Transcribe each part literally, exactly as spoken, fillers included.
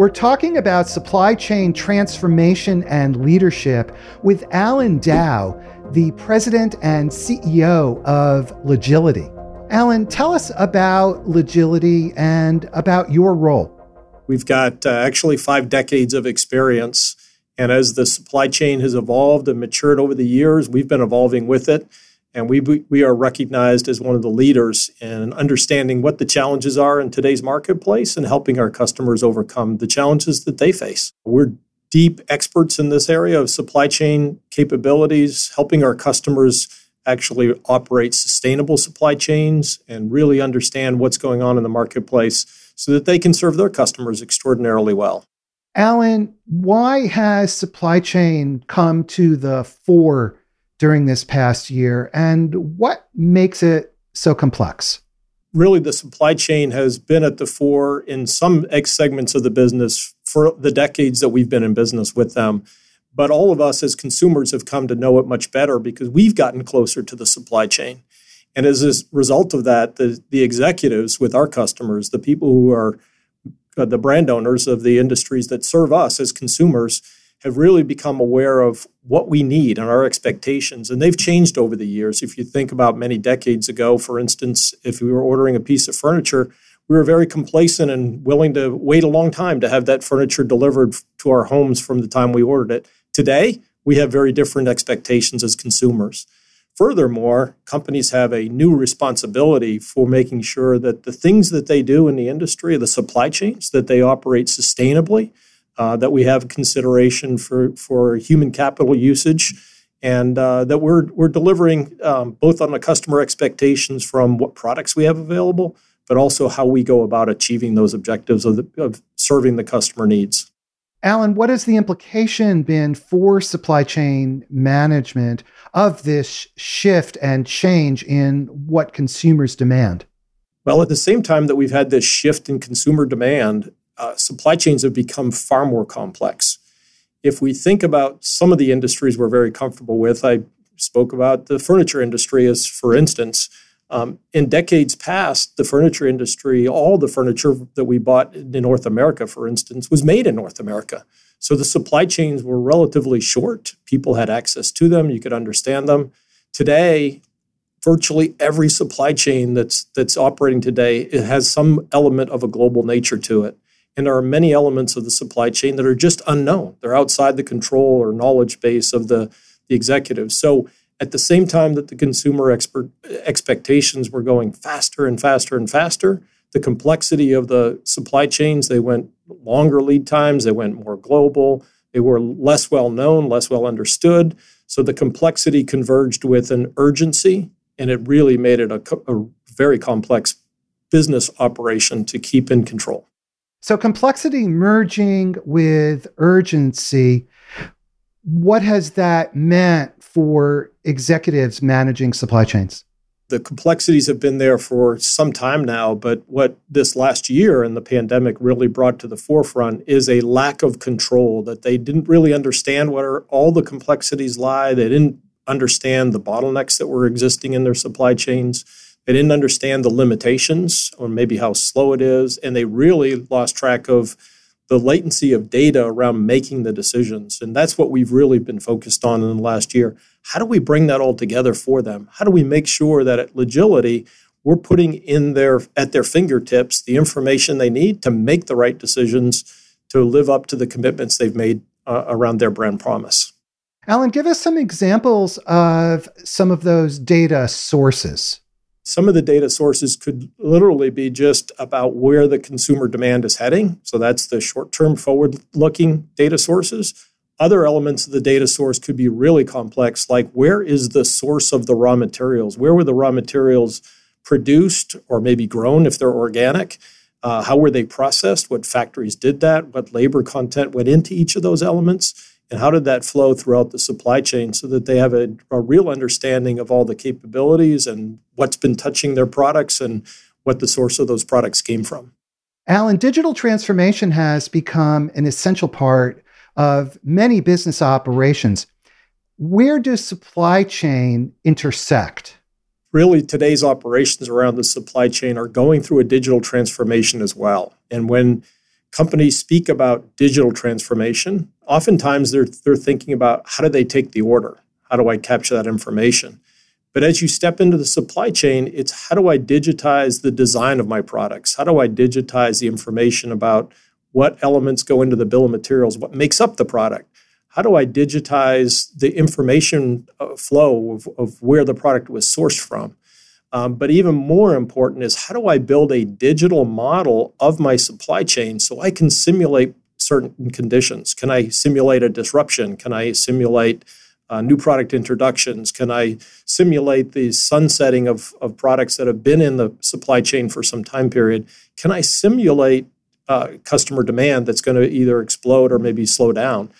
We're talking about supply chain transformation and leadership with Alan Dow, the president and C E O of Logility. Alan, tell us about Logility and about your role. We've got uh, actually five decades of experience. And as the supply chain has evolved and matured over the years, we've been evolving with it. And we we are recognized as one of the leaders in understanding what the challenges are in today's marketplace and helping our customers overcome the challenges that they face. We're deep experts in this area of supply chain capabilities, helping our customers actually operate sustainable supply chains and really understand what's going on in the marketplace so that they can serve their customers extraordinarily well. Alan, why has supply chain come to the fore during this past year, and what makes it so complex? Really, the supply chain has been at the fore in some segments of the business for the decades that we've been in business with them. But all of us as consumers have come to know it much better because we've gotten closer to the supply chain. And as a result of that, the, the executives with our customers, the people who are the brand owners of the industries that serve us as consumers, have really become aware of what we need and our expectations. And they've changed over the years. If you think about many decades ago, for instance, if we were ordering a piece of furniture, we were very complacent and willing to wait a long time to have that furniture delivered to our homes from the time we ordered it. Today, we have very different expectations as consumers. Furthermore, companies have a new responsibility for making sure that the things that they do in the industry, the supply chains, that they operate sustainably, Uh, that we have consideration for, for human capital usage, and uh, that we're we're delivering um, both on the customer expectations from what products we have available, but also how we go about achieving those objectives of, the, of serving the customer needs. Alan, what has the implication been for supply chain management of this shift and change in what consumers demand? Well, at the same time that we've had this shift in consumer demand, Uh, supply chains have become far more complex. If we think about some of the industries we're very comfortable with, I spoke about the furniture industry as, for instance, um, in decades past, the furniture industry, all the furniture that we bought in North America, for instance, was made in North America. So the supply chains were relatively short. People had access to them. You could understand them. Today, virtually every supply chain that's that's operating today, it has some element of a global nature to it. And there are many elements of the supply chain that are just unknown. They're outside the control or knowledge base of the, the executives. So at the same time that the consumer expert expectations were going faster and faster and faster, the complexity of the supply chains, they went longer lead times, they went more global, they were less well known, less well understood. So the complexity converged with an urgency, and it really made it a, a very complex business operation to keep in control. So complexity merging with urgency, what has that meant for executives managing supply chains? The complexities have been there for some time now, but what this last year and the pandemic really brought to the forefront is a lack of control, that they didn't really understand where all the complexities lie. They didn't understand the bottlenecks that were existing in their supply chains. They didn't understand the limitations or maybe how slow it is, and they really lost track of the latency of data around making the decisions. And that's what we've really been focused on in the last year. How do we bring that all together for them? How do we make sure that at Logility, we're putting in their at their fingertips the information they need to make the right decisions to live up to the commitments they've made uh, around their brand promise? Alan, give us some examples of some of those data sources. Some of the data sources could literally be just about where the consumer demand is heading. So that's the short-term forward-looking data sources. Other elements of the data source could be really complex, like where is the source of the raw materials? Where were the raw materials produced or maybe grown if they're organic? Uh, how were they processed? What factories did that? What labor content went into each of those elements? And how did that flow throughout the supply chain so that they have a, a real understanding of all the capabilities and what's been touching their products and what the source of those products came from? Alan, digital transformation has become an essential part of many business operations. Where does supply chain intersect? Really, today's operations around the supply chain are going through a digital transformation as well. And when companies speak about digital transformation, oftentimes they're they're thinking about how do they take the order? How do I capture that information? But as you step into the supply chain, it's how do I digitize the design of my products? How do I digitize the information about what elements go into the bill of materials? What makes up the product? How do I digitize the information flow of, of where the product was sourced from? Um, but even more important is how do I build a digital model of my supply chain so I can simulate certain conditions? Can I simulate a disruption? Can I simulate uh, new product introductions? Can I simulate the sunsetting of, of products that have been in the supply chain for some time period? Can I simulate uh, customer demand that's going to either explode or maybe slow down?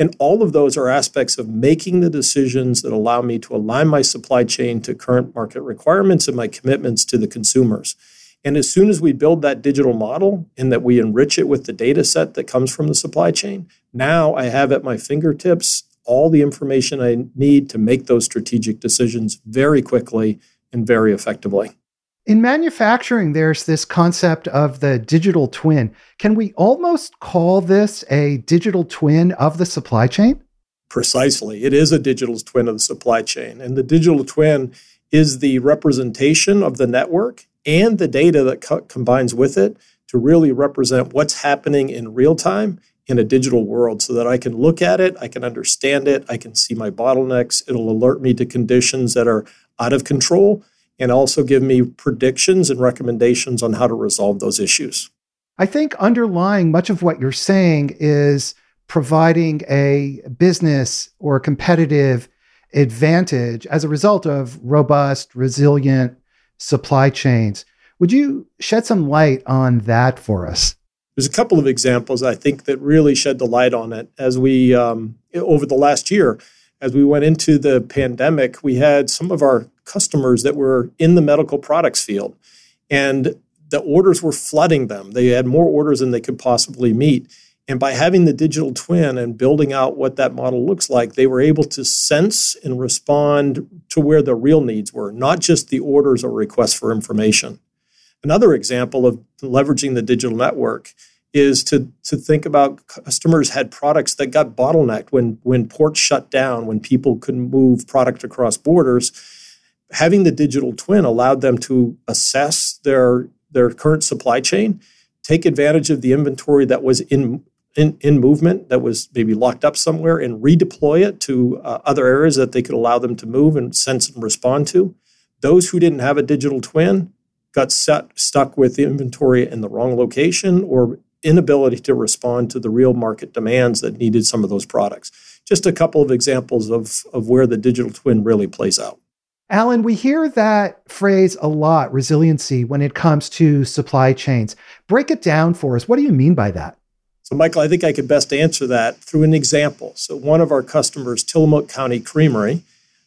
And all of those are aspects of making the decisions that allow me to align my supply chain to current market requirements and my commitments to the consumers. And as soon as we build that digital model and that we enrich it with the data set that comes from the supply chain, now I have at my fingertips all the information I need to make those strategic decisions very quickly and very effectively. In manufacturing, there's this concept of the digital twin. Can we almost call this a digital twin of the supply chain? Precisely. It is a digital twin of the supply chain. And the digital twin is the representation of the network and the data that co- combines with it to really represent what's happening in real time in a digital world so that I can look at it, I can understand it, I can see my bottlenecks. It'll alert me to conditions that are out of control, and also give me predictions and recommendations on how to resolve those issues. I think underlying much of what you're saying is providing a business or competitive advantage as a result of robust, resilient supply chains. Would you shed some light on that for us? There's a couple of examples I think that really shed the light on it as we, um, over the last year, as we went into the pandemic, we had some of our customers that were in the medical products field, and the orders were flooding them. They had more orders than they could possibly meet. And by having the digital twin and building out what that model looks like, they were able to sense and respond to where the real needs were, not just the orders or requests for information. Another example of leveraging the digital network is to, to think about customers had products that got bottlenecked when, when ports shut down, when people couldn't move product across borders. Having the digital twin allowed them to assess their, their current supply chain, take advantage of the inventory that was in, in, in movement, that was maybe locked up somewhere, and redeploy it to uh, other areas that they could allow them to move and sense and respond to. Those who didn't have a digital twin got set, stuck with the inventory in the wrong location or inability to respond to the real market demands that needed some of those products. Just a couple of examples of, of where the digital twin really plays out. Alan, we hear that phrase a lot, resiliency, when it comes to supply chains. Break it down for us. What do you mean by that? So, Michael, I think I could best answer that through an example. So one of our customers, Tillamook County Creamery,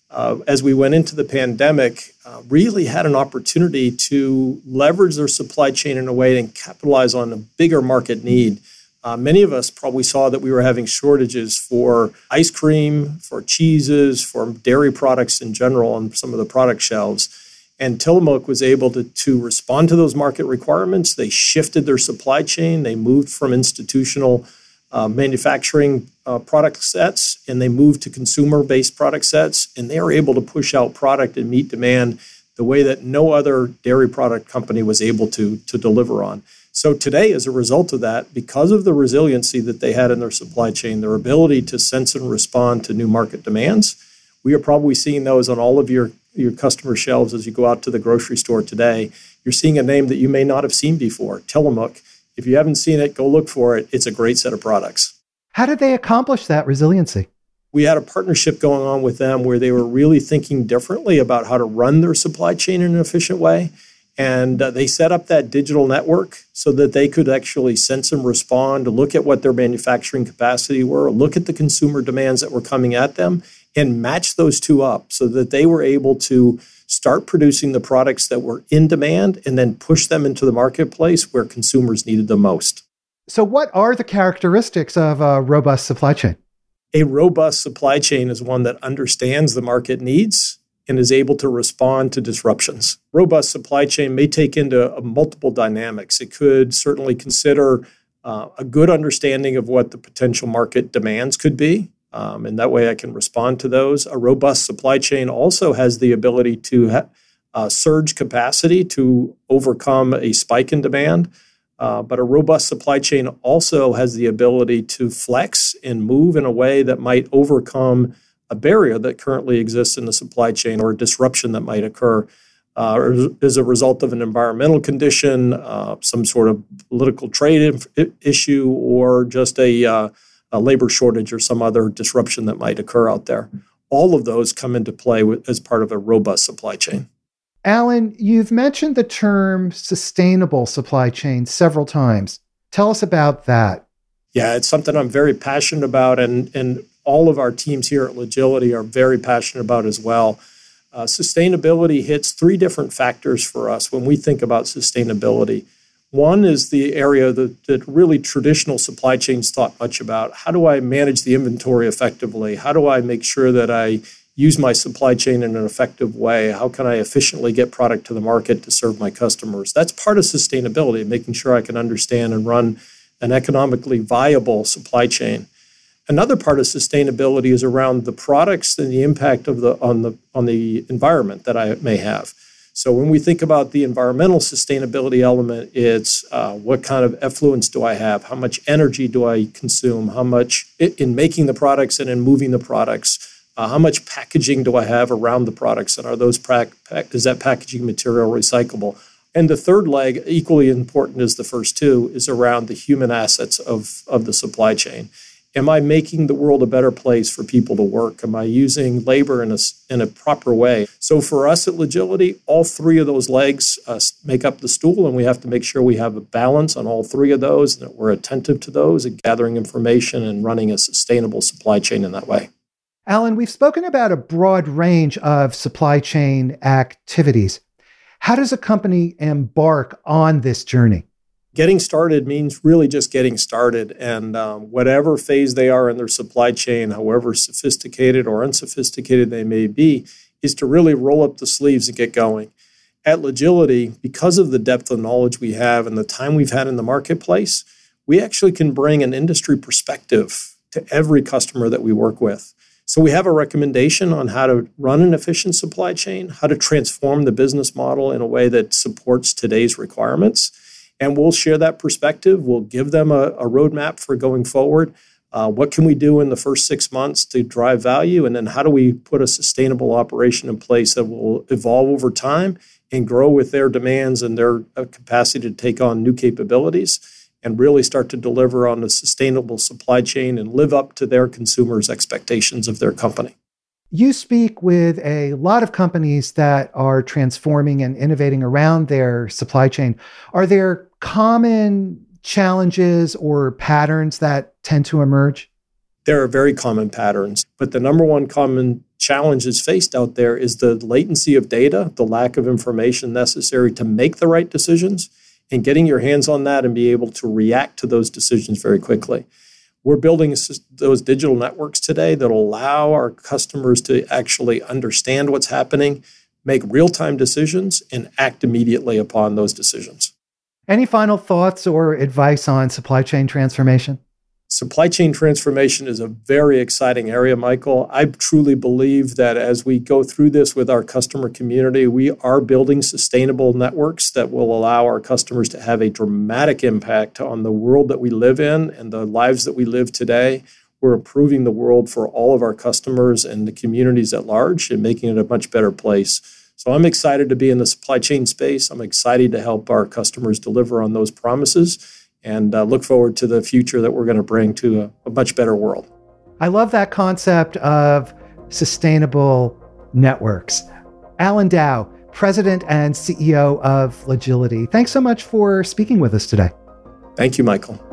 uh, as we went into the pandemic, uh, really had an opportunity to leverage their supply chain in a way and capitalize on a bigger market need. Uh, many of us probably saw that we were having shortages for ice cream, for cheeses, for dairy products in general on some of the product shelves. And Tillamook was able to, to respond to those market requirements. They shifted their supply chain. They moved from institutional uh, manufacturing uh, product sets, and they moved to consumer-based product sets. And they were able to push out product and meet demand the way that no other dairy product company was able to, to deliver on. So today, as a result of that, because of the resiliency that they had in their supply chain, their ability to sense and respond to new market demands, we are probably seeing those on all of your, your customer shelves as you go out to the grocery store today. You're seeing a name that you may not have seen before, Tillamook. If you haven't seen it, go look for it. It's a great set of products. How did they accomplish that resiliency? We had a partnership going on with them where they were really thinking differently about how to run their supply chain in an efficient way. And uh, they set up that digital network so that they could actually sense and respond, look at what their manufacturing capacity were, look at the consumer demands that were coming at them, and match those two up so that they were able to start producing the products that were in demand and then push them into the marketplace where consumers needed them most. So what are the characteristics of a robust supply chain? A robust supply chain is one that understands the market needs and is able to respond to disruptions. Robust supply chain may take into multiple dynamics. It could certainly consider uh, a good understanding of what the potential market demands could be. Um, and that way I can respond to those. A robust supply chain also has the ability to ha- uh, surge capacity to overcome a spike in demand. Uh, but a robust supply chain also has the ability to flex and move in a way that might overcome a barrier that currently exists in the supply chain, or a disruption that might occur uh, as a result of an environmental condition, uh, some sort of political trade issue, or just a, uh, a labor shortage or some other disruption that might occur out there. All of those come into play with, as part of a robust supply chain. Alan, you've mentioned the term sustainable supply chain several times. Tell us about that. Yeah, it's something I'm very passionate about, and, and all of our teams here at Logility are very passionate about as well. Uh, sustainability hits three different factors for us when we think about sustainability. One is the area that, that really traditional supply chains thought much about. How do I manage the inventory effectively? How do I make sure that I use my supply chain in an effective way? How can I efficiently get product to the market to serve my customers? That's part of sustainability, making sure I can understand and run an economically viable supply chain. Another part of sustainability is around the products and the impact of the on the on the environment that I may have. So when we think about the environmental sustainability element, it's uh, what kind of effluence do I have? How much energy do I consume? How much in making the products and in moving the products? Uh, how much packaging do I have around the products, and are those pra- pack- is that packaging material recyclable? And the third leg, equally important as the first two, is around the human assets of, of the supply chain. Am I making the world a better place for people to work? Am I using labor in a, in a proper way? So for us at Logility, all three of those legs uh, make up the stool, and we have to make sure we have a balance on all three of those, and that we're attentive to those and gathering information and running a sustainable supply chain in that way. Alan, we've spoken about a broad range of supply chain activities. How does a company embark on this journey? Getting started means really just getting started. And um, whatever phase they are in their supply chain, however sophisticated or unsophisticated they may be, is to really roll up the sleeves and get going. At Logility, because of the depth of knowledge we have and the time we've had in the marketplace, we actually can bring an industry perspective to every customer that we work with. So we have a recommendation on how to run an efficient supply chain, how to transform the business model in a way that supports today's requirements. And we'll share that perspective. We'll give them a, a roadmap for going forward. Uh, what can we do in the first six months to drive value? And then how do we put a sustainable operation in place that will evolve over time and grow with their demands and their capacity to take on new capabilities and really start to deliver on a sustainable supply chain and live up to their consumers' expectations of their company. You speak with a lot of companies that are transforming and innovating around their supply chain. Are there common challenges or patterns that tend to emerge? There are very common patterns, but the number one common challenge is faced out there is the latency of data, the lack of information necessary to make the right decisions, and getting your hands on that and be able to react to those decisions very quickly. We're building those digital networks today that allow our customers to actually understand what's happening, make real-time decisions, and act immediately upon those decisions. Any final thoughts or advice on supply chain transformation? Supply chain transformation is a very exciting area, Michael. I truly believe that as we go through this with our customer community, we are building sustainable networks that will allow our customers to have a dramatic impact on the world that we live in and the lives that we live today. We're improving the world for all of our customers and the communities at large and making it a much better place. So I'm excited to be in the supply chain space. I'm excited to help our customers deliver on those promises, and uh, look forward to the future that we're going to bring to a, a much better world. I love that concept of sustainable networks. Alan Dow, President and C E O of Logility, thanks so much for speaking with us today. Thank you, Michael.